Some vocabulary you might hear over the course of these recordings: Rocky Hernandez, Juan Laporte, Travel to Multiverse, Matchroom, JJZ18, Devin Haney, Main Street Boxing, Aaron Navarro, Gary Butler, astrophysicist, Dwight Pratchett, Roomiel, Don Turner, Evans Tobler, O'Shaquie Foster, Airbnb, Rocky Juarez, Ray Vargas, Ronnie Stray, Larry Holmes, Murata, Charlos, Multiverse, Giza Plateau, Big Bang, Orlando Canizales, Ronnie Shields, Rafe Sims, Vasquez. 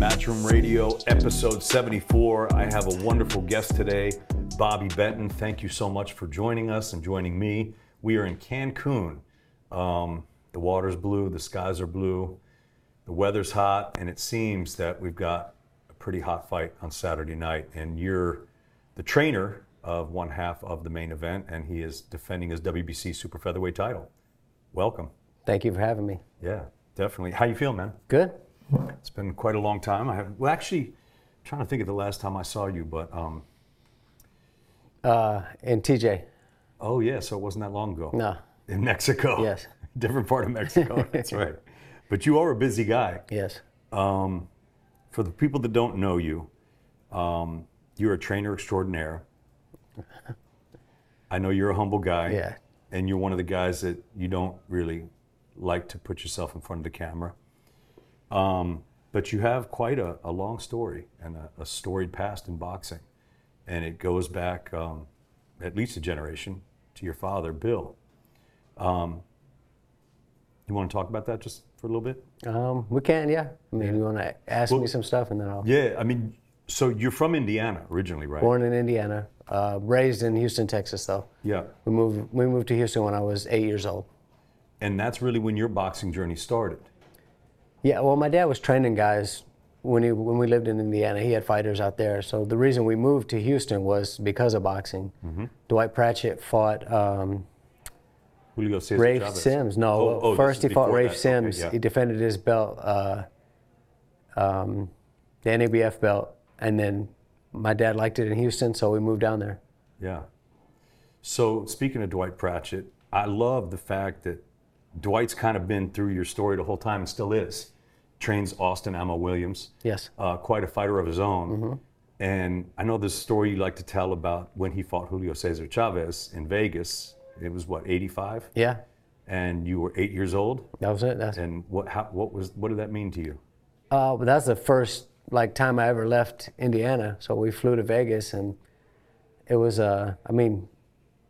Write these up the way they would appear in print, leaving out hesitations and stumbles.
Matchroom Radio, episode 74. I have a wonderful guest today, Bobby Benton. Thank you so much for joining us and joining me. We are in Cancun. The water's blue, the skies are blue, the weather's hot, and it seems that we've got a pretty hot fight on Saturday night. And you're the trainer of one half of the main event, and he is defending his WBC super featherweight title. Welcome. Thank you for having me. Yeah, definitely. How you feeling, man? Good. It's been quite a long time. I haven't, well, actually, I'm trying to think of the last time I saw you, but. In TJ. Oh, yeah, so it wasn't that long ago. No. In Mexico. Yes. Different part of Mexico, that's right. But you are a busy guy. Yes. For the people that don't know you, you're a trainer extraordinaire. I know you're a humble guy. Yeah. And you're one of the guys that you don't really like to put yourself in front of the camera. But you have quite a long story and a storied past in boxing. And it goes back at least a generation to your father, Bill. You want to talk about that just for a little bit? We can, yeah. I mean, you want to ask me some stuff and then I'll... Yeah, I mean, so you're from Indiana originally, right? Born in Indiana. Raised in Houston, Texas, though. Yeah. We moved to Houston when I was 8 years old. And that's really when your boxing journey started. Yeah, well, my dad was training guys when we lived in Indiana. He had fighters out there. So the reason we moved to Houston was because of boxing. Mm-hmm. Dwight Pratchett fought Julio Cesar Rafe Chavez. Sims. No, first he fought Rafe Sims. Okay, yeah. He defended his belt, the NABF belt, and then my dad liked it in Houston, so we moved down there. Yeah. So speaking of Dwight Pratchett, I love the fact that Dwight's kind of been through your story the whole time and still is. Trains Austin Ammo Williams. Yes. Quite a fighter of his own. Mm-hmm. And I know this story you like to tell about when he fought Julio Cesar Chavez in Vegas. It was what, 85? Yeah. And you were 8 years old? That was it. And what did that mean to you? That's the first time I ever left Indiana. So we flew to Vegas and it was, I mean,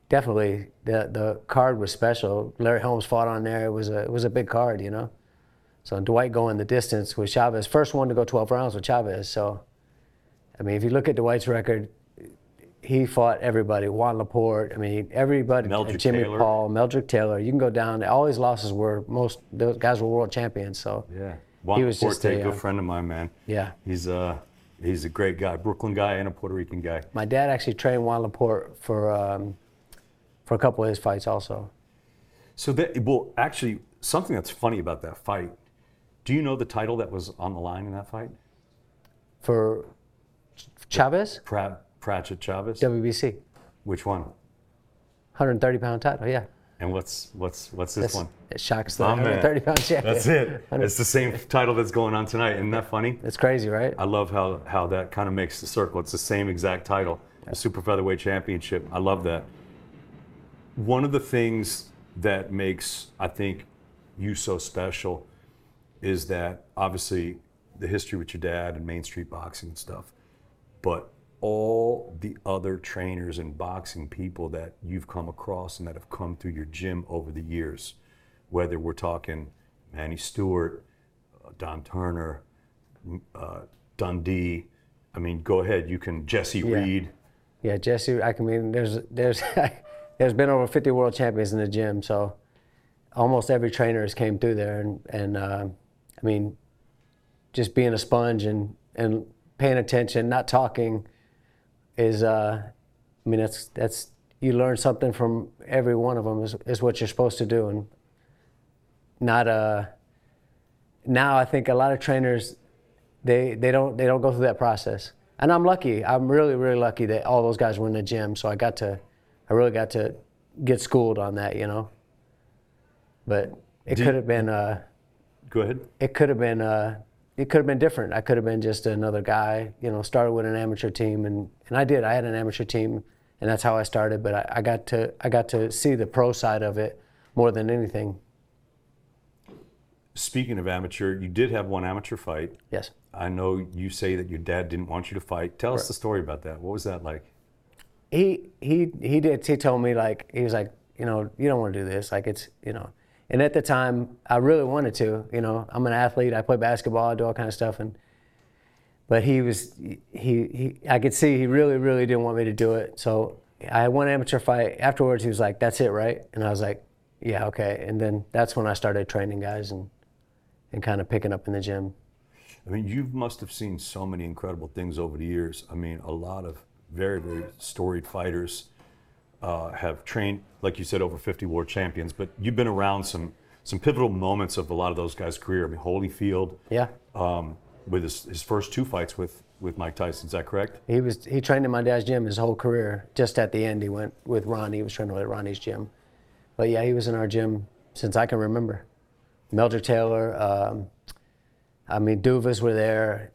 definitely, the card was special. Larry Holmes fought on there. It was a big card, you know. So Dwight going the distance with Chavez, first one to go 12 rounds with Chavez. So, I mean, if you look at Dwight's record, he fought everybody. Juan Laporte, I mean, everybody. Meldrick Jimmy Taylor. Paul, Meldrick Taylor. You can go down. All his losses were those guys were world champions. So yeah, Juan Laporte, a good friend of mine, man. Yeah, he's a great guy, Brooklyn guy and a Puerto Rican guy. My dad actually trained Juan Laporte for a couple of his fights also. So actually, something that's funny about that fight, do you know the title that was on the line in that fight? For Chavez? Pratchett Chavez? WBC. Which one? 130-pound title, yeah. And what's this one? It shocks the 130-pound champion. That's it. It's the same title that's going on tonight. Isn't that funny? It's crazy, right? I love how that kind of makes the circle. It's the same exact title, the Super Featherweight Championship. I love that. One of the things that makes, I think, you so special is that, obviously, the history with your dad and Main Street Boxing and stuff, but all the other trainers and boxing people that you've come across and that have come through your gym over the years, whether we're talking Manny Stewart, Don Turner, Dundee, I mean, go ahead, you can, Jesse Reed. Yeah, Jesse, I mean, there's there's been over 50 world champions in the gym, so almost every trainer has came through there. And I mean, just being a sponge and paying attention, not talking is, I mean, that's you learn something from every one of them is what you're supposed to do. And not, now I think a lot of trainers, they don't go through that process. And I'm lucky, I'm really, really lucky that all those guys were in the gym, so I really got to get schooled on that, you know. But it could have been different. I could have been just another guy, you know, started with an amateur team and I did. I had an amateur team and that's how I started, but I got to see the pro side of it more than anything. Speaking of amateur, you did have one amateur fight. Yes. I know you say that your dad didn't want you to fight. Tell us the story about that. What was that like? He told me, he was like, you know, you don't want to do this, it's, you know. And at the time, I really wanted to, you know. I'm an athlete, I play basketball, I do all kind of stuff, and But he was, I could see he really, really didn't want me to do it. So I had one amateur fight. Afterwards, he was like, that's it, right? And I was like, yeah, okay. And then that's when I started training guys and kind of picking up in the gym. I mean, you must have seen so many incredible things over the years. I mean, a lot of very, very storied fighters have trained, like you said, over 50 world champions, but you've been around some pivotal moments of a lot of those guys' career. I mean, Holyfield, yeah, with his first two fights with Mike Tyson, is that correct? He trained in my dad's gym his whole career. Just at the end, he went with Ronnie. He was training at Ronnie's gym. But yeah, he was in our gym since I can remember. Meldrick Taylor, I mean, Duvas were there,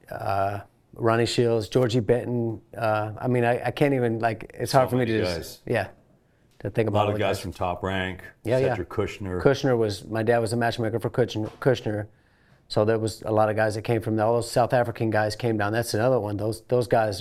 Ronnie Shields, Georgie Benton. I mean, I can't even, like, it's hard for me to guys. Just, yeah, to think about. A lot of guys from Top Rank, yeah, Cedric Kushner. Kushner was, my dad was a matchmaker for Kushner. So there was a lot of guys that came from, all those South African guys came down. That's another one. Those guys,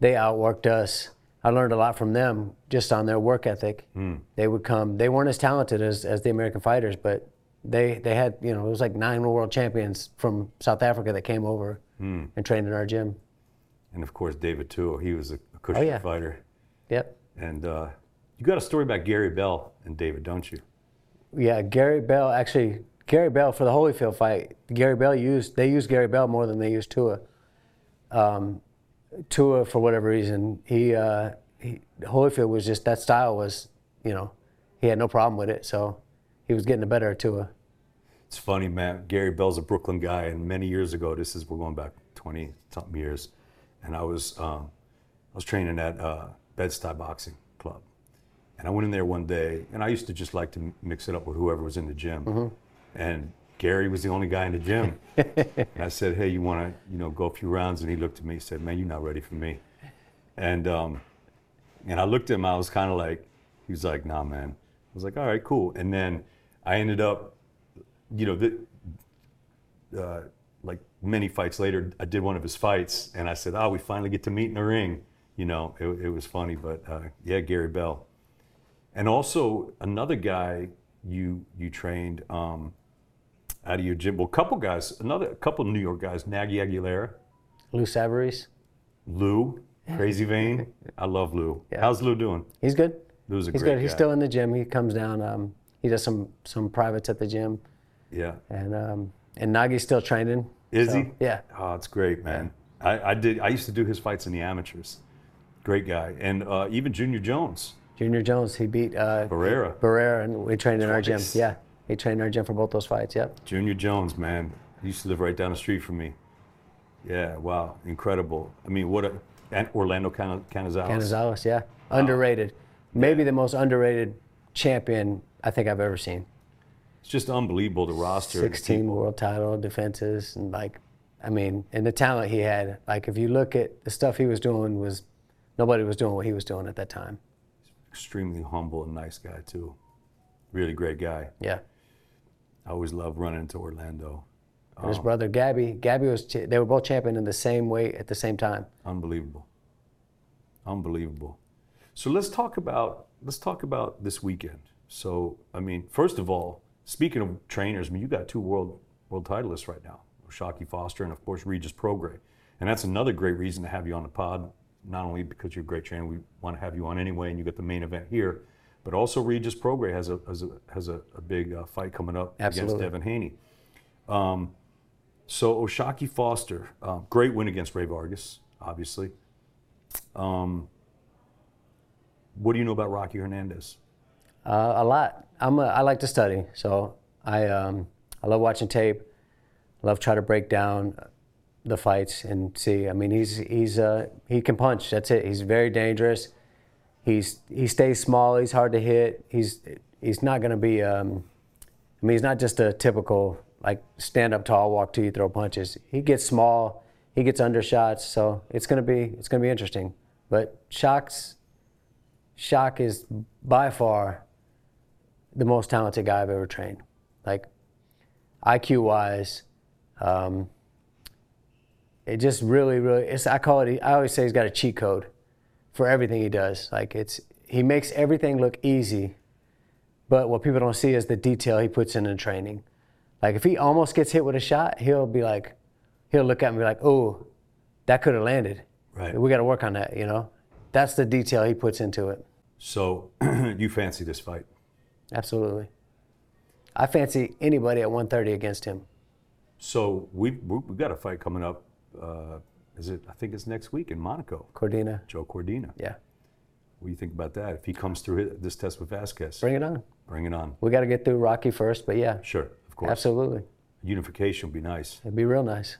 they outworked us. I learned a lot from them just on their work ethic. Mm. They would come, they weren't as talented as the American fighters, but They had, you know, it was like 9 world champions from South Africa that came over and trained in our gym. And of course, David Tua, he was a Kushner fighter. Yep. And you got a story about Gary Bell and David, don't you? Yeah, Gary Bell for the Holyfield fight, they used Gary Bell more than they used Tua. Tua, for whatever reason, Holyfield was just, that style was, you know, he had no problem with it, so he was getting the better of Tua. It's funny, man. Gary Bell's a Brooklyn guy, and many years ago, we're going back 20-something years, and I was training at Bed-Stuy Boxing Club. And I went in there one day, and I used to just like to mix it up with whoever was in the gym. Mm-hmm. And Gary was the only guy in the gym. And I said, hey, you want to, you know, go a few rounds? And he looked at me and said, man, you're not ready for me. And I looked at him, I was kind of like, he was like, nah, man. I was like, all right, cool. And then I ended up, you know, like many fights later, I did one of his fights, and I said, oh, we finally get to meet in the ring. You know, it was funny, but yeah, Gary Bell. And also another guy you trained out of your gym. Well, a couple New York guys, Nagy Aguilera. Lou Savarese. Lou, Crazy Vein. I love Lou. Yeah. How's Lou doing? He's good. Lou was a great guy. He's still in the gym. He comes down. He does some privates at the gym. Yeah. And Nagy's still training. Is he? Yeah. Oh, it's great, man. Yeah. I used to do his fights in the amateurs. Great guy. And even Junior Jones. He beat Barrera, and we trained in our gym. Yeah. He trained in our gym for both those fights. Yep. Junior Jones, man. He used to live right down the street from me. Yeah. Wow. Incredible. I mean, and Orlando Canizales. Canizales, yeah. Wow. Underrated. Maybe the most underrated champion I think I've ever seen. It's just unbelievable, the roster. 16 world title defenses, and like, I mean, and the talent he had. Like, if you look at the stuff he was doing, nobody was doing what he was doing at that time. Extremely humble and nice guy too. Really great guy. Yeah. I always loved running into Orlando. And his brother Gabby they were both champion in the same weight at the same time. Unbelievable. Unbelievable. So let's talk about this weekend. So, I mean, first of all, speaking of trainers, I mean, you got 2 world titleists right now, O'Shaquie Foster and, of course, Regis Prograis. And that's another great reason to have you on the pod, not only because you're a great trainer, we want to have you on anyway, and you got the main event here, but also Regis Prograis has a big fight coming up. Absolutely. Against Devin Haney. So O'Shaquie Foster, great win against Ray Vargas, obviously. What do you know about Rocky Hernandez? A lot. I like to study, so I love watching tape. I love trying to break down the fights and see. I mean, he can punch. That's it. He's very dangerous. He stays small. He's hard to hit. He's not going to be. I mean, he's not just a typical like stand up tall, walk to you, throw punches. He gets small. He gets undershots. So it's gonna be interesting. But Shock is by far the most talented guy I've ever trained. Like, IQ-wise, it just really, really, I always say he's got a cheat code for everything he does. Like, he makes everything look easy, but what people don't see is the detail he puts in the training. Like, if he almost gets hit with a shot, he'll be like, he'll look at me like, oh, that could have landed. Right. We got to work on that, you know. That's the detail he puts into it. So you fancy this fight? Absolutely. I fancy anybody at 130 against him. So we've got a fight coming up. I think it's next week in Monaco. Cordina. Joe Cordina. Yeah. What do you think about that? If he comes through this test with Vasquez. Bring it on. Bring it on. We got to get through Rocky first, but yeah. Sure, of course. Absolutely. Unification would be nice. It'd be real nice.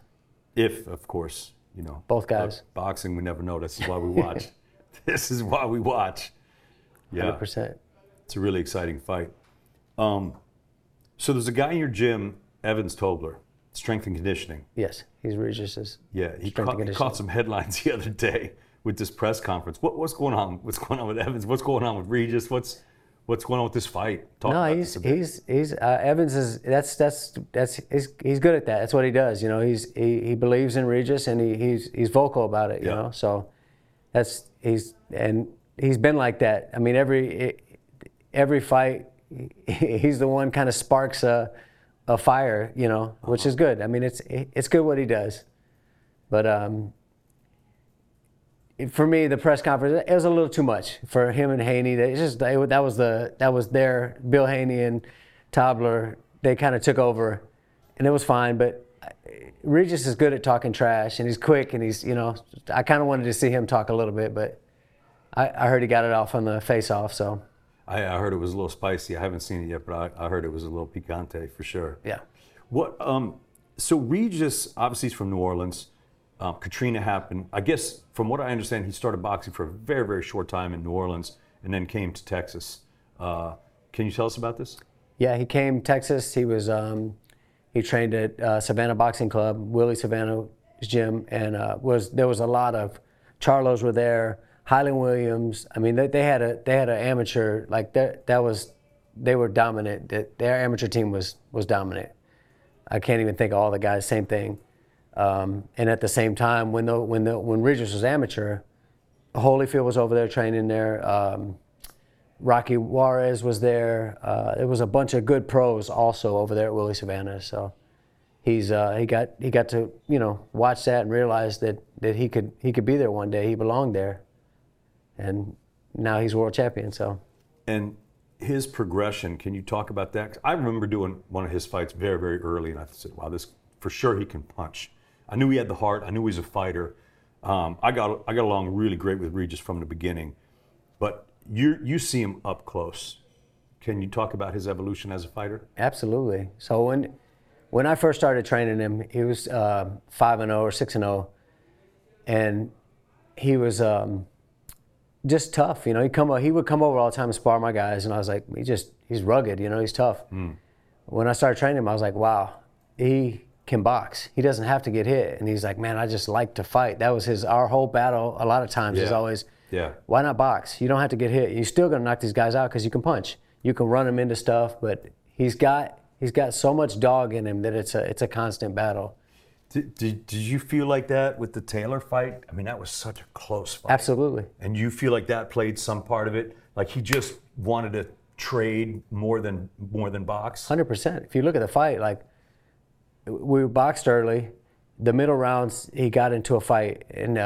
If, of course, you know. Both guys. Boxing, we never know. This is why we watch. This is why we watch. Yeah. 100%. It's a really exciting fight. So there's a guy in your gym, Evans Tobler, strength and conditioning. Yes, he's Regis's. Yeah, he caught some headlines the other day with this press conference. What's going on? What's going on with Evans? What's going on with Regis? What's going on with this fight? Evans is he's good at that. That's what he does. You know, he believes in Regis and he's vocal about it. You know, so he's been like that. I mean, every fight. He's the one kind of sparks a fire, you know, which is good. I mean, it's good what he does. But for me, the press conference, it was a little too much for him and Haney. That was Bill Haney and Tobler. They kind of took over, and it was fine. But Regis is good at talking trash, and he's quick, and he's, you know, I kind of wanted to see him talk a little bit, but I heard he got it off on the face-off, so. I heard it was a little spicy. I haven't seen it yet, but I heard it was a little picante for sure. Yeah. So Regis, obviously, is from New Orleans. Katrina happened. I guess, from what I understand, he started boxing for a very, very short time in New Orleans and then came to Texas. Can you tell us about this? Yeah, he came to Texas. He was he trained at Savannah Boxing Club, Willie Savannah's gym, and there was a lot of Charlos were there. Hyland Williams, I mean, they had an amateur, like they were dominant. Their amateur team was dominant. I can't even think of all the guys, same thing. And at the same time, when Regis was amateur, Holyfield was over there training there. Rocky Juarez was there. There was a bunch of good pros also over there at Willie Savannah. So he got to, you know, watch that and realize that he could be there one day. He belonged there. And now he's world champion, so. And his progression, can you talk about that? I remember doing one of his fights very, very early, and I said, wow, this, for sure he can punch. I knew he had the heart. I knew he was a fighter. I got along really great with Regis from the beginning. But you see him up close. Can you talk about his evolution as a fighter? Absolutely. So when I first started training him, he was 5-0 or 6-0, and he was... just tough, you know. He would come over all the time and spar my guys, and I was like, he's rugged, you know. He's tough. Mm. When I started training him, I was like, wow, he can box. He doesn't have to get hit. And he's like, man, I just like to fight. That was our whole battle. A lot of times is always, why not box? You don't have to get hit. You're still gonna knock these guys out because you can punch. You can run them into stuff, but he's got so much dog in him that it's a constant battle. Did you feel like that with the Taylor fight? I mean, that was such a close fight. Absolutely. And you feel like that played some part of it? Like he just wanted to trade more than box? 100%. If you look at the fight, like we boxed early. The middle rounds, he got into a fight, and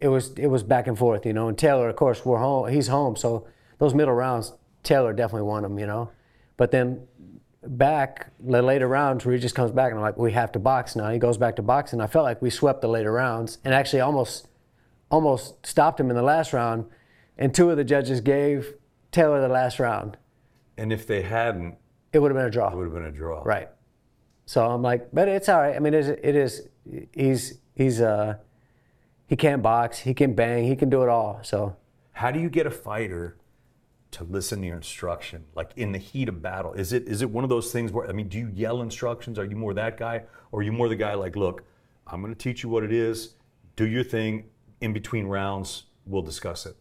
it was back and forth, you know. And Taylor, of course, we're home. He's home, so those middle rounds, Taylor definitely won them, you know. But then. Back the later rounds, Regis comes back and I'm like, we have to box now. He goes back to boxing. I felt like we swept the later rounds and actually almost stopped him in the last round. And two of the judges gave Taylor the last round. And if they hadn't, it would have been a draw. It would have been a draw. Right. So I'm like, but it's all right. I mean, it is. He can box. He can bang. He can do it all. So how do you get a fighter to listen to your instruction, like in the heat of battle? Is it one of those things where, I mean, do you yell instructions? Are you more that guy? Or are you more the guy like, look, I'm going to teach you what it is, do your thing, in between rounds, we'll discuss it?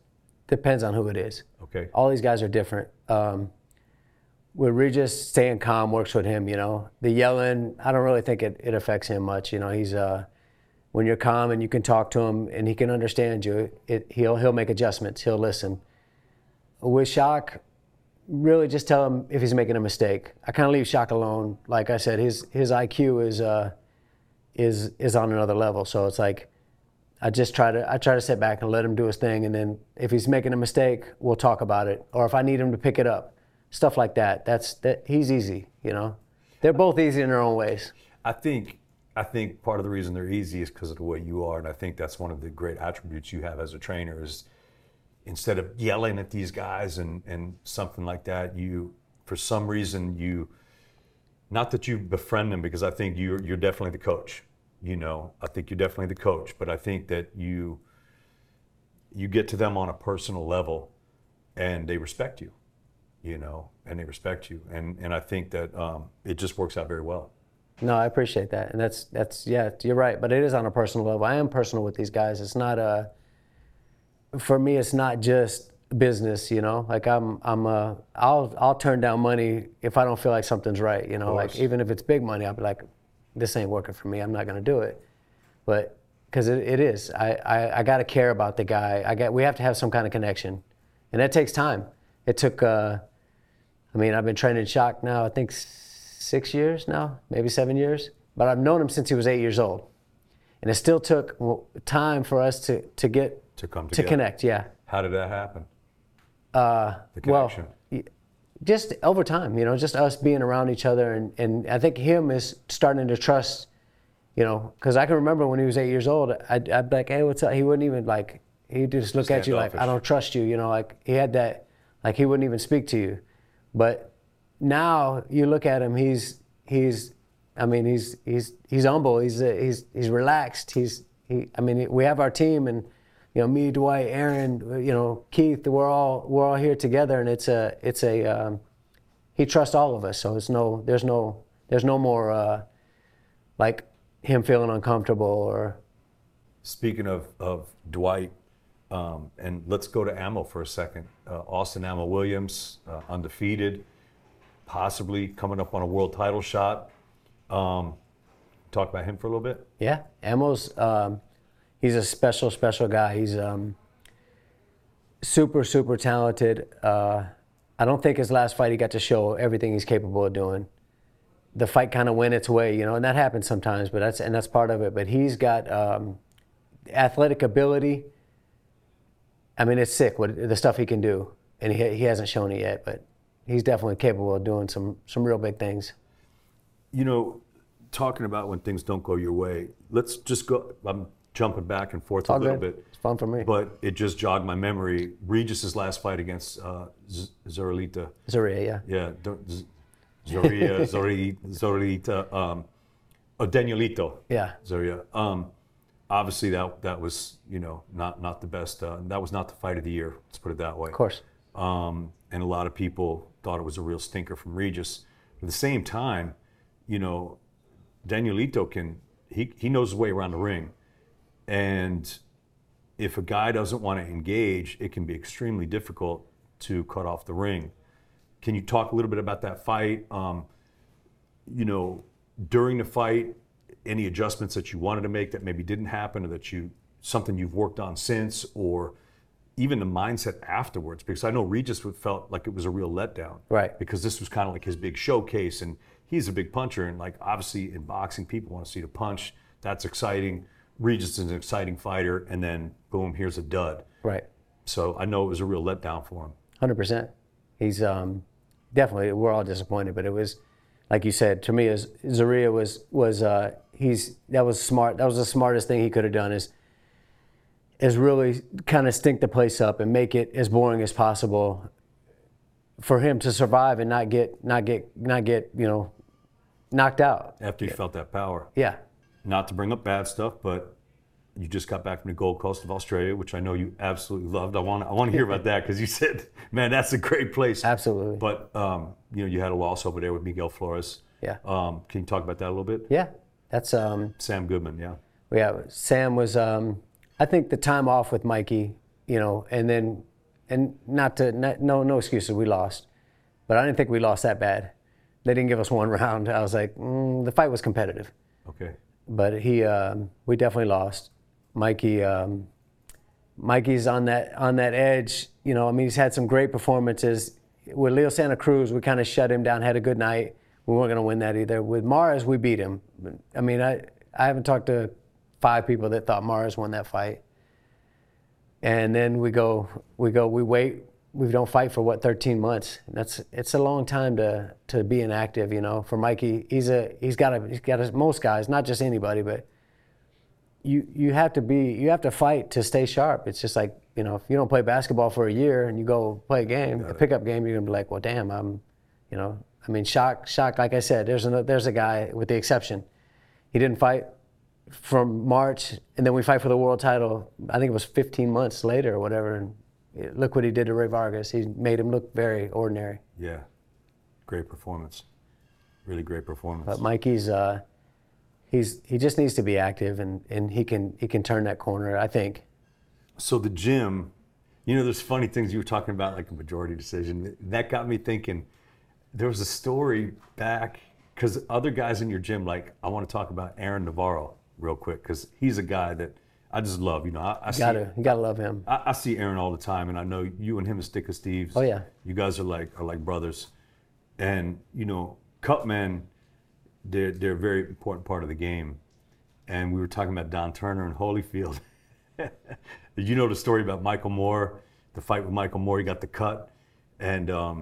Depends on who it is. Okay. All these guys are different. With Regis, staying calm works with him, you know. The yelling, I don't really think it affects him much, you know. He's, when you're calm and you can talk to him and he can understand you, he'll make adjustments, he'll listen. With Shock, really just tell him if he's making a mistake. I kind of leave Shock alone. Like I said, his IQ is is on another level. So it's like I try to sit back and let him do his thing, and then if he's making a mistake, we'll talk about it. Or if I need him to pick it up, stuff like that. He's easy, you know. They're both easy in their own ways. I think part of the reason they're easy is because of the way you are, and I think that's one of the great attributes you have as a trainer is instead of yelling at these guys and something like that, you, for some reason, you, not that you befriend them, because I think you're definitely the coach, you know. I think you're definitely the coach, but I think that you get to them on a personal level and they respect you, you know, and they respect you. And I think that it just works out very well. No, I appreciate that. And that's yeah, you're right. But it is on a personal level. I am personal with these guys. It's not a, for me, it's not just business, you know, like I'll turn down money if I don't feel like something's right, you know, like even if it's big money, I'll be like, this ain't working for me. I'm not going to do it. But because it is, I got to care about the guy. We have to have some kind of connection, and that takes time. It took, I mean, I've been training Shaq now, I think 6 years now, maybe 7 years, but I've known him since he was 8 years old. And it still took time for us to get, to come together, to connect. Yeah. How did that happen? The connection. Well, just over time, you know, just us being around each other, and I think him is starting to trust, you know, because I can remember when he was 8 years old, I'd be like, hey, what's up? He wouldn't even like, he'd just look at you like, I don't trust you, you know, like he had that, like he wouldn't even speak to you. But now you look at him, he's humble, he's relaxed, we have our team, and you know, me, Dwight, Aaron, you know, Keith, we're all here together, and he trusts all of us. So there's no more like him feeling uncomfortable or. Speaking of Dwight, and let's go to Ammo for a second. Austin Ammo Williams, undefeated, possibly coming up on a world title shot. Talk about him for a little bit. Yeah, Ammo's. He's a special, special guy. He's super, super talented. I don't think his last fight he got to show everything he's capable of doing. The fight kind of went its way, you know, and that happens sometimes, but that's part of it. But he's got athletic ability. I mean, it's sick what the stuff he can do, and he hasn't shown it yet, but he's definitely capable of doing some real big things. You know, talking about when things don't go your way, let's just go. I'm jumping back and forth a little bit. It's fun for me. But it just jogged my memory. Regis' last fight against Zorita. Zoria, yeah. Yeah, Zorita, Danielito. Yeah. Zoria. Obviously, that was, you know, not the best. That was not the fight of the year, let's put it that way. Of course. And a lot of people thought it was a real stinker from Regis. At the same time, you know, Danielito he knows his way around the ring. And if a guy doesn't want to engage, it can be extremely difficult to cut off the ring. Can you talk a little bit about that fight? You know, during the fight, any adjustments that you wanted to make that maybe didn't happen, or that something you've worked on since, or even the mindset afterwards? Because I know Regis felt like it was a real letdown. Right. Because this was kind of like his big showcase, and he's a big puncher, and like obviously in boxing, people want to see the punch. That's exciting. Regis is an exciting fighter, and then boom, here's a dud. Right. So I know it was a real letdown for him. 100%. He's definitely, we're all disappointed, but it was, like you said, to me, Zoria that was smart. That was the smartest thing he could have done is really kind of stink the place up and make it as boring as possible for him to survive and not get you know, knocked out. After you felt that power. Yeah. Not to bring up bad stuff, but you just got back from the Gold Coast of Australia, which I know you absolutely loved. I want to hear about that, because you said, man, that's a great place. Absolutely. But you know, you had a loss over there with Miguel Flores. Yeah. Can you talk about that a little bit? Yeah, that's Sam Goodman. Yeah. Yeah, Sam was. I think the time off with Mikey, you know, and no excuses. We lost, but I didn't think we lost that bad. They didn't give us one round. I was like, the fight was competitive. Okay. But we definitely lost. Mikey's on that edge. You know, I mean, he's had some great performances. With Leo Santa Cruz, we kind of shut him down, had a good night. We weren't going to win that either. With Mars, we beat him. I mean, I I haven't talked to 5 people that thought Mars won that fight. And then we wait. We don't fight for what, 13 months. It's a long time to be inactive, you know. For Mikey, he's got most guys, not just anybody, but you have to fight to stay sharp. It's just like, you know, if you don't play basketball for a year and you go play a game, a pickup game, you're gonna be like, well, damn, I'm, you know, I mean, Shock. Like I said, there's a guy with the exception. He didn't fight from March, and then we fight for the world title. I think it was 15 months later or whatever. And, look what he did to Ray Vargas. He made him look very ordinary. Yeah, great performance, really great performance. But Mikey's, he just needs to be active, and he can turn that corner, I think. So the gym, you know, there's funny things you were talking about, like a majority decision. That got me thinking. There was a story back, because other guys in your gym, like I want to talk about Aaron Navarro real quick, because he's a guy that I just love, you know. You gotta love him. I see Aaron all the time, and I know you and him and Stick of Steve's. Oh yeah. You guys are like brothers, and you know, cutmen, they're a very important part of the game. And we were talking about Don Turner and Holyfield. You know the story about Michael Moore, the fight with Michael Moore. He got the cut, and I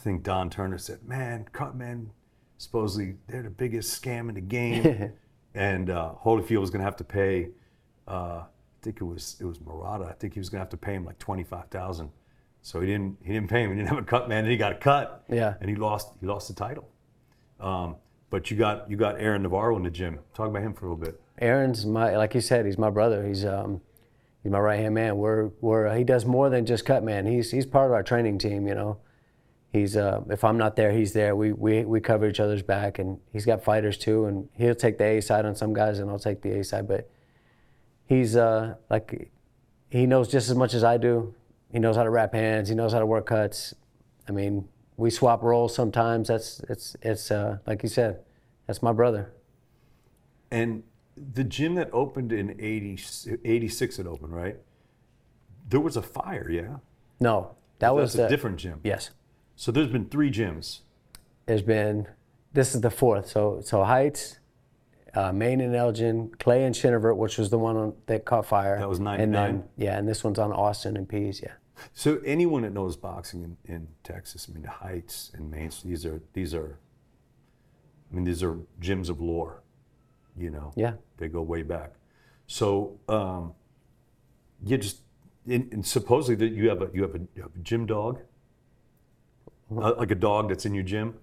think Don Turner said, "Man, cutmen, supposedly they're the biggest scam in the game," and Holyfield was gonna have to pay. I think it was Murata. I think he was gonna have to pay him like $25,000. So he didn't pay him. He didn't have a cut, man. And he got a cut. Yeah. And he lost the title. But you got Aaron Navarro in the gym. Talk about him for a little bit. Aaron's like you said, he's my brother. He's my right hand man. He does more than just cut, man. He's part of our training team. You know, he's if I'm not there, he's there. We cover each other's back, and he's got fighters too. And he'll take the A side on some guys, and I'll take the A side, but. He's like, he knows just as much as I do. He knows how to wrap hands. He knows how to work cuts. I mean, we swap roles sometimes. It's like you said, that's my brother. And the gym that opened in 86 it opened, right? There was a fire, yeah? No, that's a different gym. Yes. So there's been 3 gyms. This is the 4th. So Heights. Maine and Elgin, Clay and Chenevert, which was the one that caught fire. That was 99. Yeah, and this one's on Austin and Pease, yeah. So anyone that knows boxing in Texas, I mean, the Heights and Maine, these are gyms of lore, you know. Yeah. They go way back. So, supposedly that you have a gym dog, like a dog that's in your gym.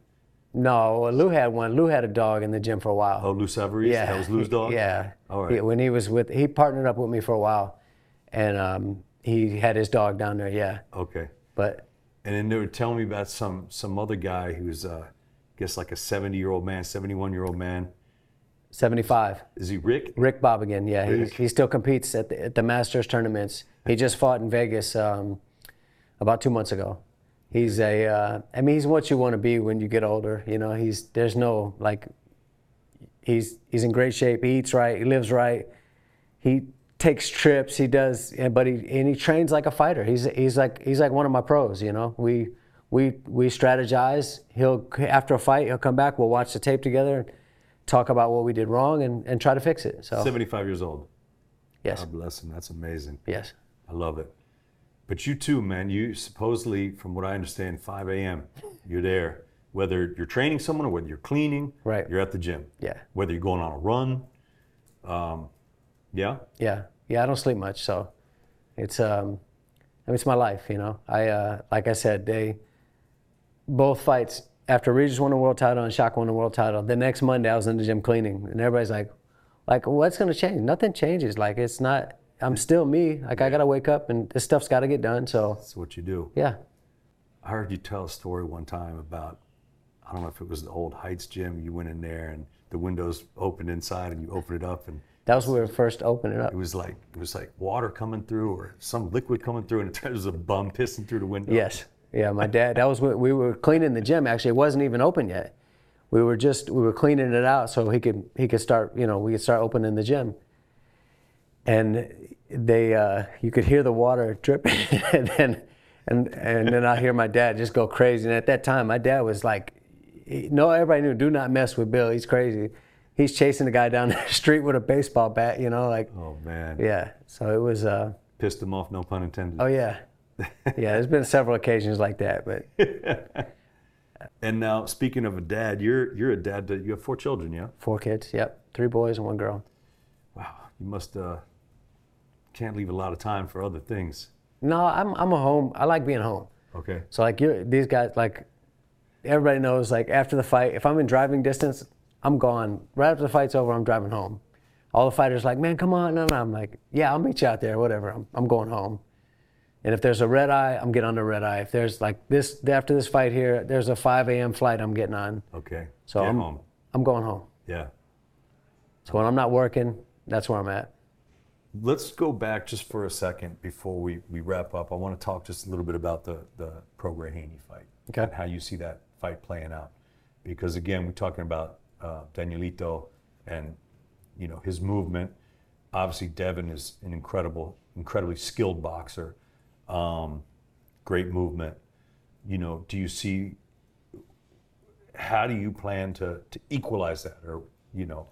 No, Lou had one. Lou had a dog in the gym for a while. Oh, Lou Savarese? Yeah. That was Lou's dog? Yeah. All right. He partnered up with me for a while, and he had his dog down there, yeah. Okay. But. And then they were telling me about some other guy who's, I guess, like a 70-year-old man, 71-year-old man. 75. Is he Rick? Rick Bobigan, yeah. Rick. He still competes at the Masters tournaments. He just fought in Vegas about 2 months ago. He's he's what you want to be when you get older. You know, he's in great shape. He eats right. He lives right. He takes trips. He does, but he trains like a fighter. He's like one of my pros. You know, we strategize. He'll after a fight, he'll come back. We'll watch the tape together, talk about what we did wrong, and try to fix it. So 75 years old. Yes. God bless him. That's amazing. Yes. I love it. But you too, man, you supposedly, from what I understand, 5 a.m., you're there. Whether you're training someone or whether you're cleaning, right. You're at the gym. Yeah. Whether you're going on a run. Yeah? Yeah. Yeah, I don't sleep much, so it's it's my life, you know. I like I said, both fights, after Regis won the world title and Shock won the world title, the next Monday I was in the gym cleaning, and everybody's like, what's going to change? Nothing changes. Like, it's not... I'm still me. Like, I got to wake up, and this stuff's got to get done, so. That's what you do. Yeah. I heard you tell a story one time about, I don't know if it was the old Heights gym, you went in there, and the windows opened inside, and you opened it up. And that was when we were first opening it up. It was like water coming through or some liquid coming through, and there was a bum pissing through the window. Yes. Yeah, my dad, that was when we were cleaning the gym, actually. It wasn't even open yet. We were cleaning it out so he could start, you know, we could start opening the gym. And they, you could hear the water dripping, and then I hear my dad just go crazy. And at that time, my dad was like, everybody knew, do not mess with Bill. He's crazy. he's chasing a guy down the street with a baseball bat, you know, like. Oh, man. Yeah. So it was. Pissed him off, no pun intended. Oh, yeah. Yeah, there's been several occasions like that, but. And now, speaking of a dad, you're a dad that you have 4 children, yeah? 4 kids, yep. 3 boys and 1 girl. Wow, you must can't leave a lot of time for other things. No, I'm a home. I like being home. Okay. So like these guys, like everybody knows, like after the fight, if I'm in driving distance, I'm gone. Right after the fight's over, I'm driving home. All the fighters are like, man, come on, no. I'm like, yeah, I'll meet you out there, whatever. I'm going home. And if there's a red eye, I'm getting on the red eye. If there's like this, after this fight here, there's a 5 a.m. flight I'm getting on. Okay. So I'm home. I'm going home. Yeah. So when I'm not working, that's where I'm at. Let's go back just for a second before we wrap up. I want to talk just a little bit about the Prograis-Haney fight. Okay. And how you see that fight playing out. Because again, we're talking about Danielito and, you know, his movement. Obviously, Devin is an incredibly skilled boxer. Great movement. You know, how do you plan to equalize that? Or, you know,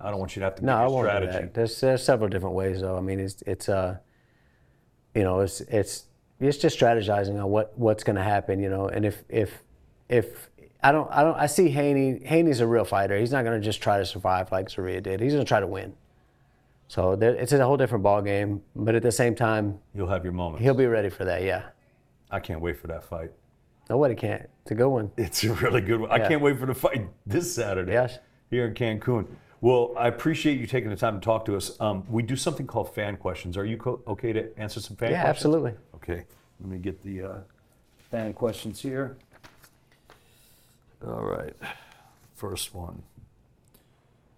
I don't want you to have to pick your strategy. No, I won't do that. There's several different ways though. I mean, it's just strategizing on what's going to happen, you know. And I see Haney's a real fighter. He's not going to just try to survive like Zoria did. He's going to try to win. So it's a whole different ball game, but at the same time, you'll have your moments. He'll be ready for that, yeah. I can't wait for that fight. Nobody can. It's a good one. It's a really good one. Yeah. I can't wait for the fight this Saturday here in Cancun. Well, I appreciate you taking the time to talk to us. We do something called fan questions. Are you okay to answer some fan questions? Yeah, absolutely. Okay, let me get the fan questions here. All right, first one.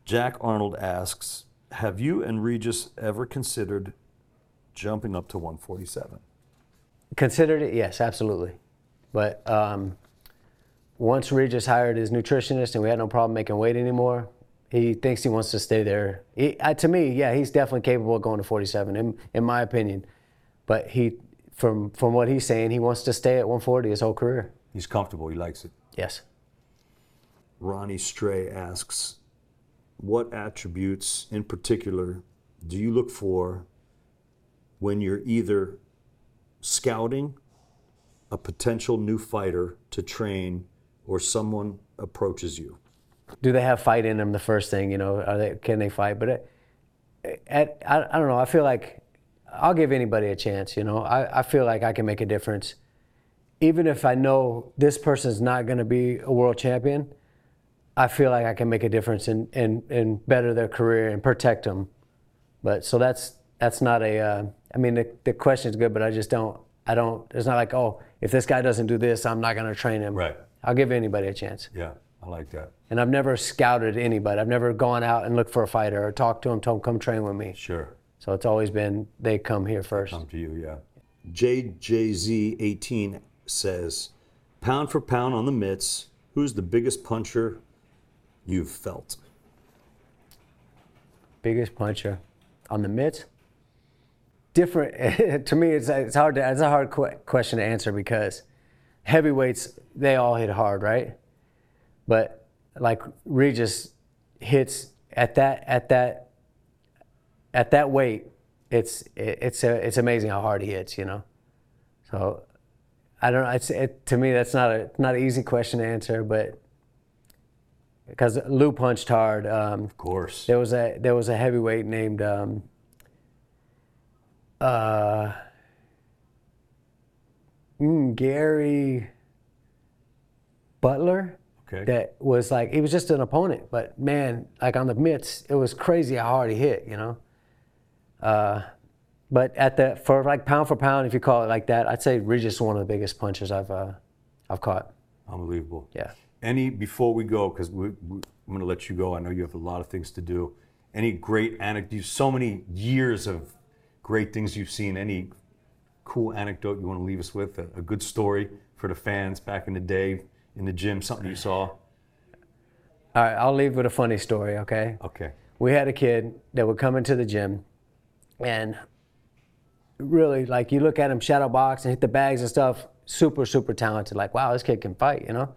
Jack Arnold asks, have you and Regis ever considered jumping up to 147? Considered it, yes, absolutely. But once Regis hired his nutritionist and we had no problem making weight anymore, he thinks he wants to stay there. To me, yeah, he's definitely capable of going to 47, in my opinion. But he, from what he's saying, he wants to stay at 140 his whole career. He's comfortable. He likes it. Yes. Ronnie Stray asks, what attributes in particular do you look for when you're either scouting a potential new fighter to train or someone approaches you? Do they have fight in them, the first thing, you know? Can they fight? But I don't know. I feel like I'll give anybody a chance, you know? I feel like I can make a difference. Even if I know this person's not going to be a world champion, I feel like I can make a difference and better their career and protect them. But so that's not a. I mean, the question's good, but I just don't. I don't. It's not like, oh, if this guy doesn't do this, I'm not going to train him. Right. I'll give anybody a chance. Yeah, I like that. And I've never scouted anybody. I've never gone out and looked for a fighter or talked to him, told him come train with me. Sure. So it's always been they come here first. Come to you, yeah. JJZ18 says, pound for pound on the mitts, who's the biggest puncher you've felt? Biggest puncher on the mitts? Different. To me, it's hard. It's a hard question to answer because heavyweights, they all hit hard, right? But like Regis hits at that weight. It's amazing how hard he hits, you know. So I don't know. To me, that's not an easy question to answer, but. Because Lou punched hard. Of course. There was a heavyweight named Gary Butler. Okay. That was like, he was just an opponent, but man, like on the mitts, it was crazy how hard he hit, you know. But for like pound for pound, if you call it like that, I'd say Regis is one of the biggest punchers I've caught. Unbelievable. Yeah. Any, before we go, because I'm going to let you go. I know you have a lot of things to do. Any great anecdote, so many years of great things you've seen. Any cool anecdote you want to leave us with? A good story for the fans back in the day in the gym, something you saw? All right, I'll leave with a funny story, okay? Okay. We had a kid that would come into the gym and really, like, you look at him shadow box and hit the bags and stuff, super, super talented. Like, wow, this kid can fight, you know?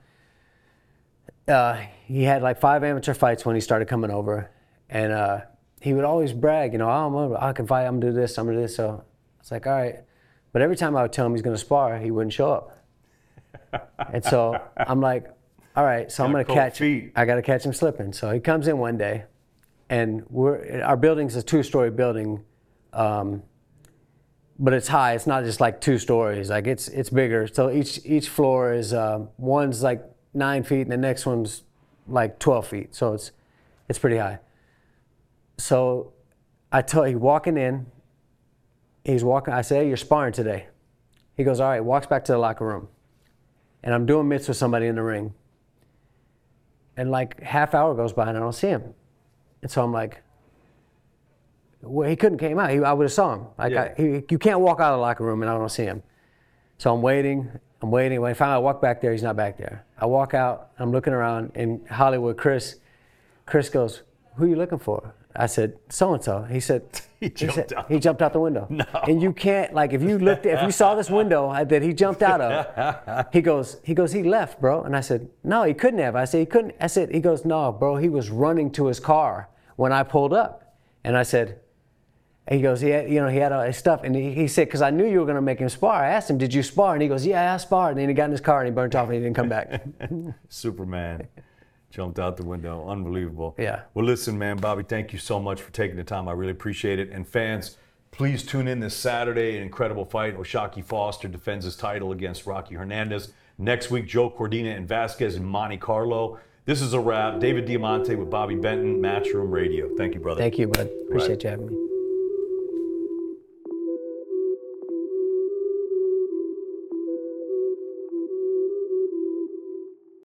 he had like 5 amateur fights when he started coming over, and he would always brag, you know, I can fight, I'm gonna do this, I'm gonna do this. So it's like, all right. But every time I would tell him he's gonna spar, he wouldn't show up. And so I'm like, all right, so I'm gonna catch him. I gotta catch him slipping. So he comes in one day, and our building's a 2-story building, but it's high. It's not just like 2 stories. Like it's bigger. So each floor is one's like 9 feet, and the next one's like 12 feet. So it's pretty high. So he's walking in. I say, hey, you're sparring today. He goes, all right. Walks back to the locker room, and I'm doing mitts with somebody in the ring. And like half hour goes by, and I don't see him. And so I'm like, well, he couldn't came out. I would have saw him. Like yeah. You can't walk out of the locker room and I don't see him. So I'm waiting. When finally I walk back there, he's not back there. I walk out. I'm looking around, and Hollywood Chris goes, who are you looking for? I said, so and so. He said, he jumped out the window. No. And you can't, like, if you saw this window that he jumped out of, he goes, he left, bro. And I said, no, he couldn't have. I said, he couldn't. I said, he goes, no, bro, he was running to his car when I pulled up. And I said, he goes, he had all his stuff. And he said, because I knew you were going to make him spar. I asked him, did you spar? And he goes, yeah, I sparred. And then he got in his car and he burnt off and he didn't come back. Superman. Jumped out the window. Unbelievable. Yeah. Well, listen, man, Bobby, thank you so much for taking the time. I really appreciate it. And fans, please tune in this Saturday. An incredible fight. O'Shaquie Foster defends his title against Rocky Hernandez. Next week, Joe Cordina and Vasquez in Monte Carlo. This is a wrap. David Diamante with Bobby Benton, Matchroom Radio. Thank you, brother. Thank you, bud. Appreciate you having me.